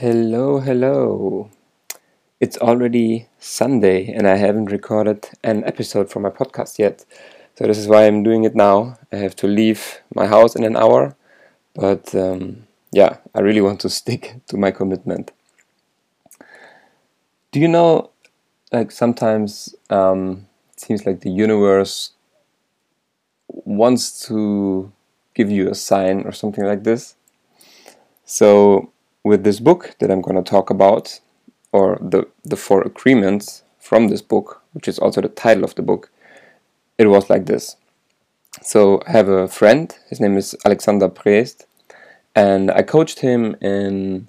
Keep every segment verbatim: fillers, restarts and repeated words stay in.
Hello, hello. It's already Sunday and I haven't recorded an episode for my podcast yet. So this is why I'm doing it now. I have to leave my house in an hour. But um, yeah, I really want to stick to my commitment. Do you know, like sometimes um, it seems like the universe wants to give you a sign or something like this. So with this book that I'm going to talk about, or the, the four agreements from this book, which is also the title of the book, it was like this. So I have a friend, his name is Alexander Priest, and I coached him in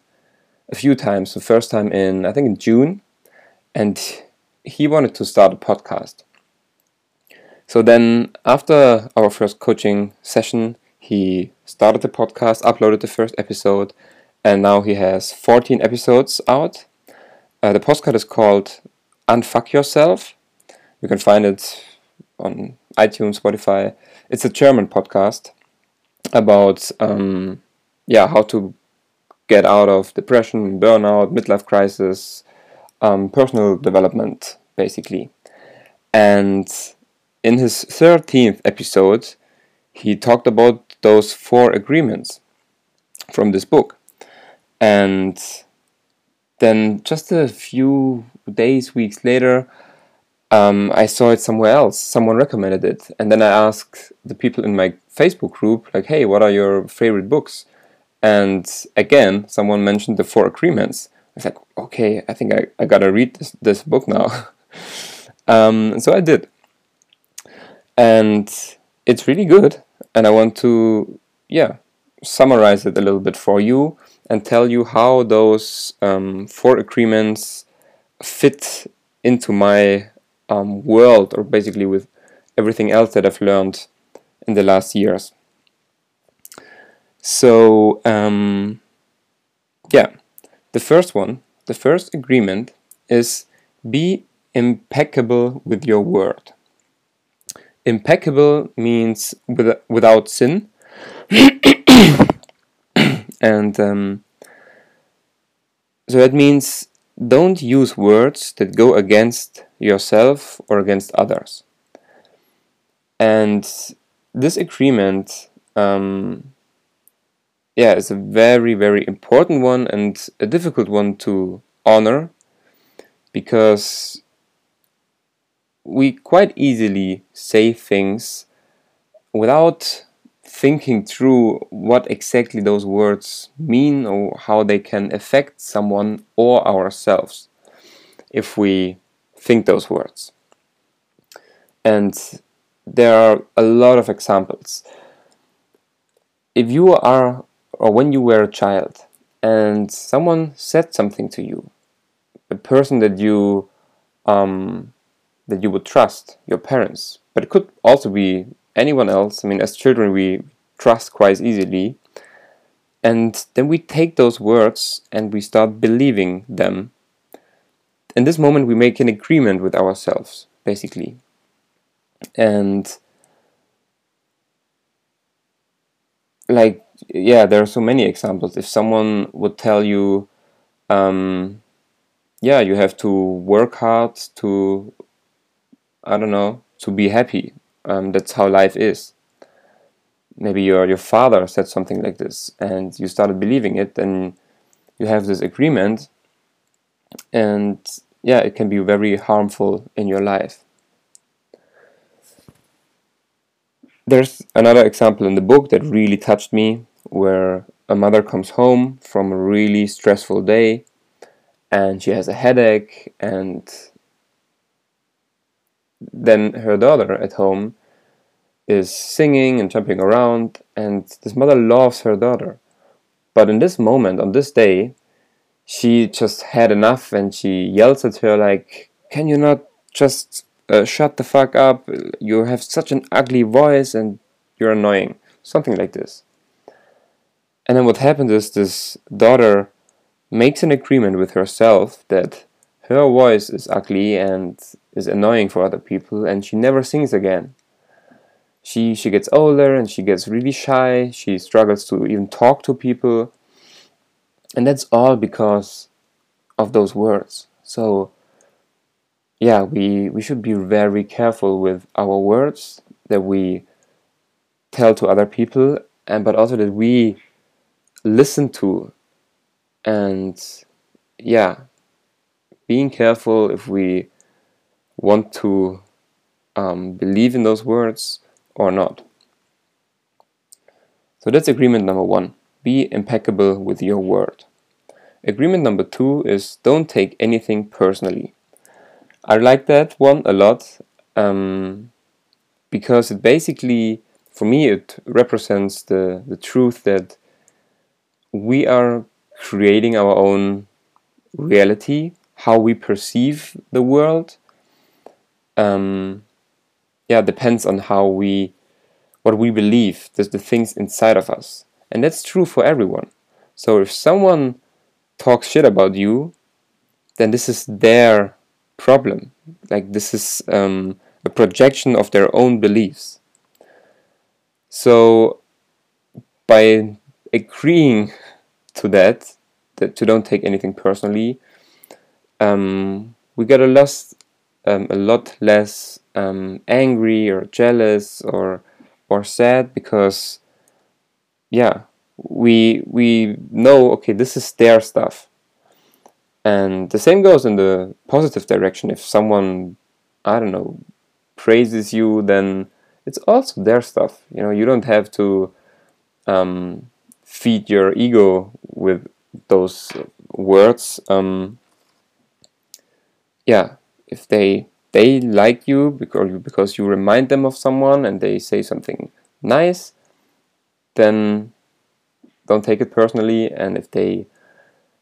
a few times. The first time in, I think in June, and he wanted to start a podcast. So then after our first coaching session, he started the podcast, uploaded the first episode, and now he has fourteen episodes out. Uh, the podcast is called Unfuck Yourself. You can find it on iTunes, Spotify. It's a German podcast about um, yeah, how to get out of depression, burnout, midlife crisis, um, personal development, basically. And in his thirteenth episode, he talked about those four agreements from this book. And then just a few days, weeks later, um, I saw it somewhere else. Someone recommended it. And then I asked the people in my Facebook group, like, hey, what are your favorite books? And again, someone mentioned the four agreements. I was like, okay, I think I, I gotta read this, this book now. um, so I did. And it's really good. And I want to, yeah, summarize it a little bit for you and tell you how those um, four agreements fit into my um, world, or basically with everything else that I've learned in the last years. So, um, yeah, the first one, the first agreement is be impeccable with your word. Impeccable means with, without sin. And um, so that means don't use words that go against yourself or against others. And this agreement, um, yeah, is a very, very important one and a difficult one to honor, because we quite easily say things without thinking through what exactly those words mean or how they can affect someone or ourselves if we think those words. And there are a lot of examples. If you are, or when you were a child and someone said something to you, a person that you um, that you would trust, your parents, but it could also be anyone else. I mean, as children, we trust quite easily. And then we take those words and we start believing them. In this moment, we make an agreement with ourselves, basically. And, like, yeah, there are so many examples. If someone would tell you, um, yeah, you have to work hard to, I don't know, to be happy. Um, that's how life is. Maybe your your father said something like this and you started believing it, and you have this agreement, and yeah, it can be very harmful in your life. There's another example in the book that really touched me, where a mother comes home from a really stressful day and she has a headache, and then her daughter at home is singing and jumping around, and this mother loves her daughter. But in this moment, on this day, she just had enough, and she yells at her like, can you not just uh, shut the fuck up? You have such an ugly voice and you're annoying. Something like this. And then what happens is this daughter makes an agreement with herself that her voice is ugly and is annoying for other people, and she never sings again. She she gets older and she gets really shy. She struggles to even talk to people. And that's all because of those words. So yeah, we, we should be very careful with our words that we tell to other people, and but also that we listen to. And yeah, being careful if we want to um, believe in those words or not. So that's agreement number one. Be impeccable with your word. Agreement number two is don't take anything personally. I like that one a lot um, because it basically, for me, it represents the, the truth that we are creating our own reality, how we perceive the world. Um, yeah, depends on how we, what we believe, the, the things inside of us. And that's true for everyone. So if someone talks shit about you, then this is their problem. Like this is um, a projection of their own beliefs. So by agreeing to that, that to don't take anything personally, um, we got a lot, um, a lot less um, angry or jealous or or sad, because yeah, we we know, okay, this is their stuff. And the same goes in the positive direction. If someone, I don't know, praises you, then it's also their stuff. You know, you don't have to um, feed your ego with those words. Um, yeah, if they they like you because you, because you remind them of someone and they say something nice, then don't take it personally. And if they,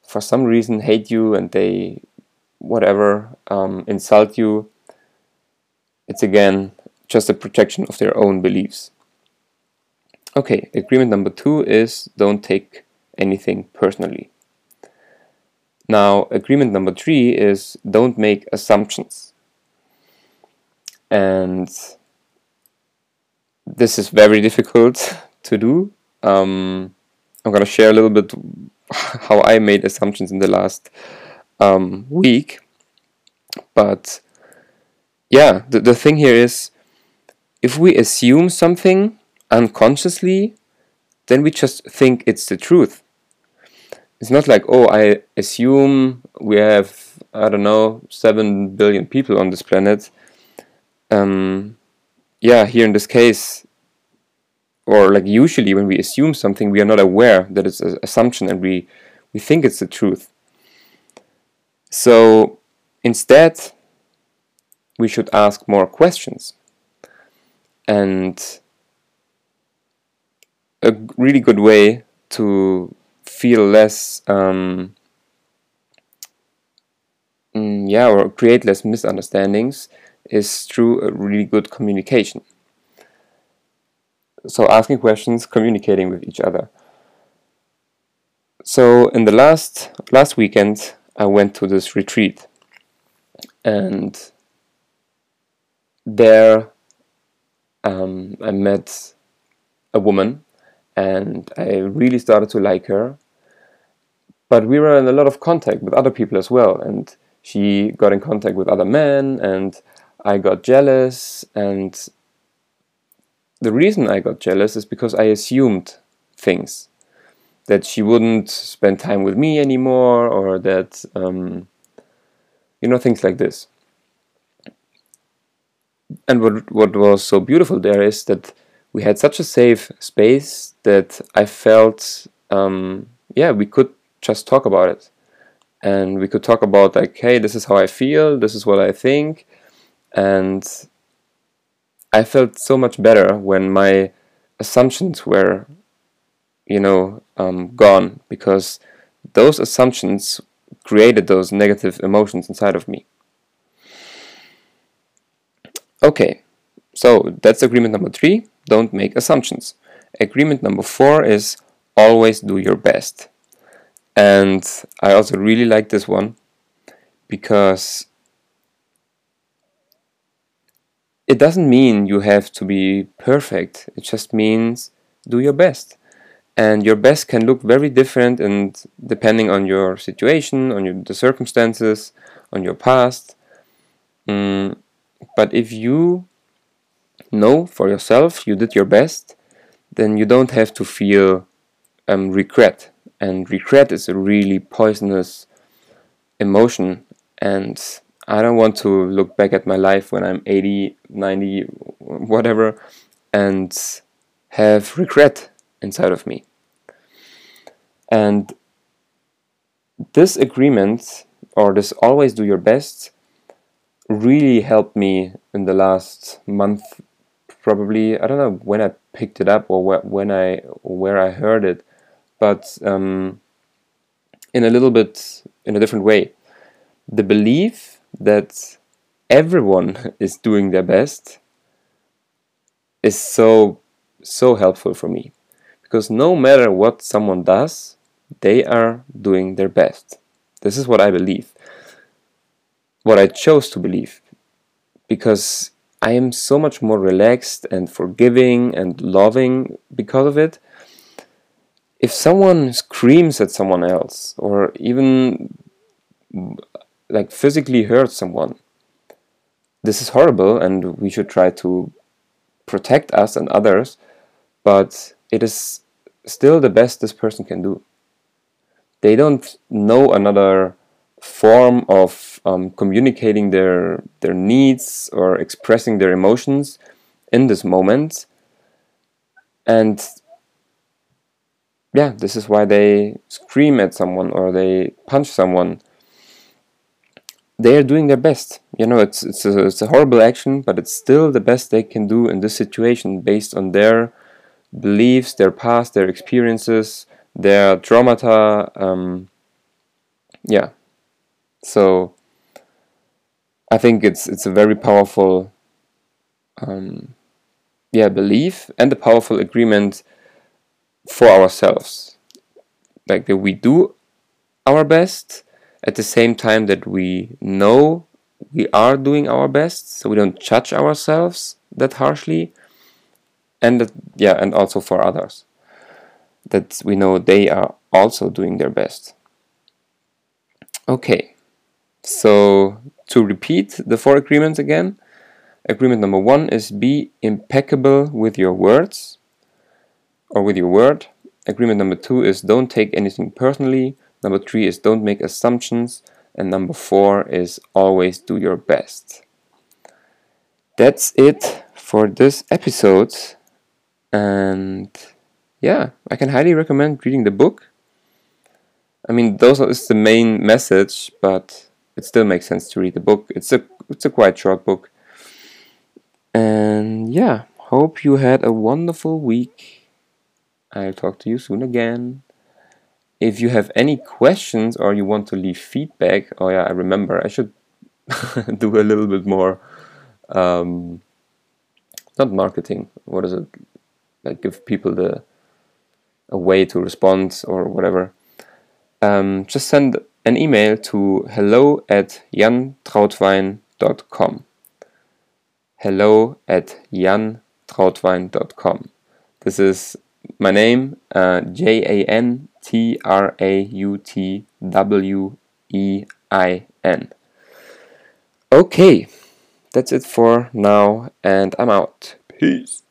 for some reason, hate you and they, whatever, um, insult you, it's again just a projection of their own beliefs. Okay, agreement number two is don't take anything personally. Now, agreement number three is don't make assumptions. And this is very difficult to do. Um, I'm gonna share a little bit how I made assumptions in the last um, week. But yeah, the, the thing here is, if we assume something unconsciously, then we just think it's the truth. It's not like, oh, I assume we have, I don't know, seven billion people on this planet. Um, yeah, here in this case, or like usually when we assume something, we are not aware that it's an assumption and we, we think it's the truth. So instead, we should ask more questions. And a really good way to feel less, um, yeah, or create less misunderstandings is through a really good communication. So asking questions, communicating with each other. So in the last last weekend, I went to this retreat, and there um, I met a woman, and I really started to like her. But we were in a lot of contact with other people as well, and she got in contact with other men, and I got jealous. And the reason I got jealous is because I assumed things, that she wouldn't spend time with me anymore, or that, um, you know, things like this. And what, what was so beautiful there is that we had such a safe space that I felt, um, yeah, we could just talk about it. And we could talk about, like, hey, this is how I feel, this is what I think. And I felt so much better when my assumptions were, you know, um, gone, because those assumptions created those negative emotions inside of me. Okay, so that's agreement number three, don't make assumptions. Agreement number four is always do your best. And I also really like this one because it doesn't mean you have to be perfect. It just means do your best. And your best can look very different, and depending on your situation, on your, the circumstances, on your past. Mm, but if you know for yourself you did your best, then you don't have to feel um, regret. And regret is a really poisonous emotion. And I don't want to look back at my life when I'm eighty, ninety, whatever, and have regret inside of me. And this agreement, or this always do your best, really helped me in the last month. Probably, I don't know when I picked it up or wh when I where I heard it, but um, in a little bit, in a different way. The belief that everyone is doing their best is so, so helpful for me. Because no matter what someone does, they are doing their best. This is what I believe. What I chose to believe. Because I am so much more relaxed and forgiving and loving because of it. If someone screams at someone else, or even like physically hurts someone, this is horrible and we should try to protect us and others, but it is still the best this person can do. They don't know another form of um, communicating their their needs or expressing their emotions in this moment, and yeah, this is why they scream at someone or they punch someone. They are doing their best. You know, it's it's a, it's a horrible action, but it's still the best they can do in this situation based on their beliefs, their past, their experiences, their traumata. Um, yeah. So I think it's it's a very powerful, um, yeah, belief and a powerful agreement for ourselves, like that we do our best. At the same time that we know we are doing our best, so we don't judge ourselves that harshly, and that, yeah, and also for others, that we know they are also doing their best. Okay, so to repeat the four agreements again, agreement number one is be impeccable with your words, or with your word. Agreement number two is don't take anything personally. Number three is don't make assumptions, and number four is always do your best. That's it for this episode, and yeah, I can highly recommend reading the book. I mean, those are is the main message, but it still makes sense to read the book. It's a it's a quite short book, and yeah, hope you had a wonderful week. I'll talk to you soon again. If you have any questions or you want to leave feedback, oh yeah, I remember, I should do a little bit more, um, not marketing, what is it, like give people the a way to respond or whatever. Um, just send an email to hello at jantrautwein dot com. hello at jantrautwein dot com. This is my name, uh, J A N T R A U T W E I N. Okay, that's it for now, and I'm out. Peace.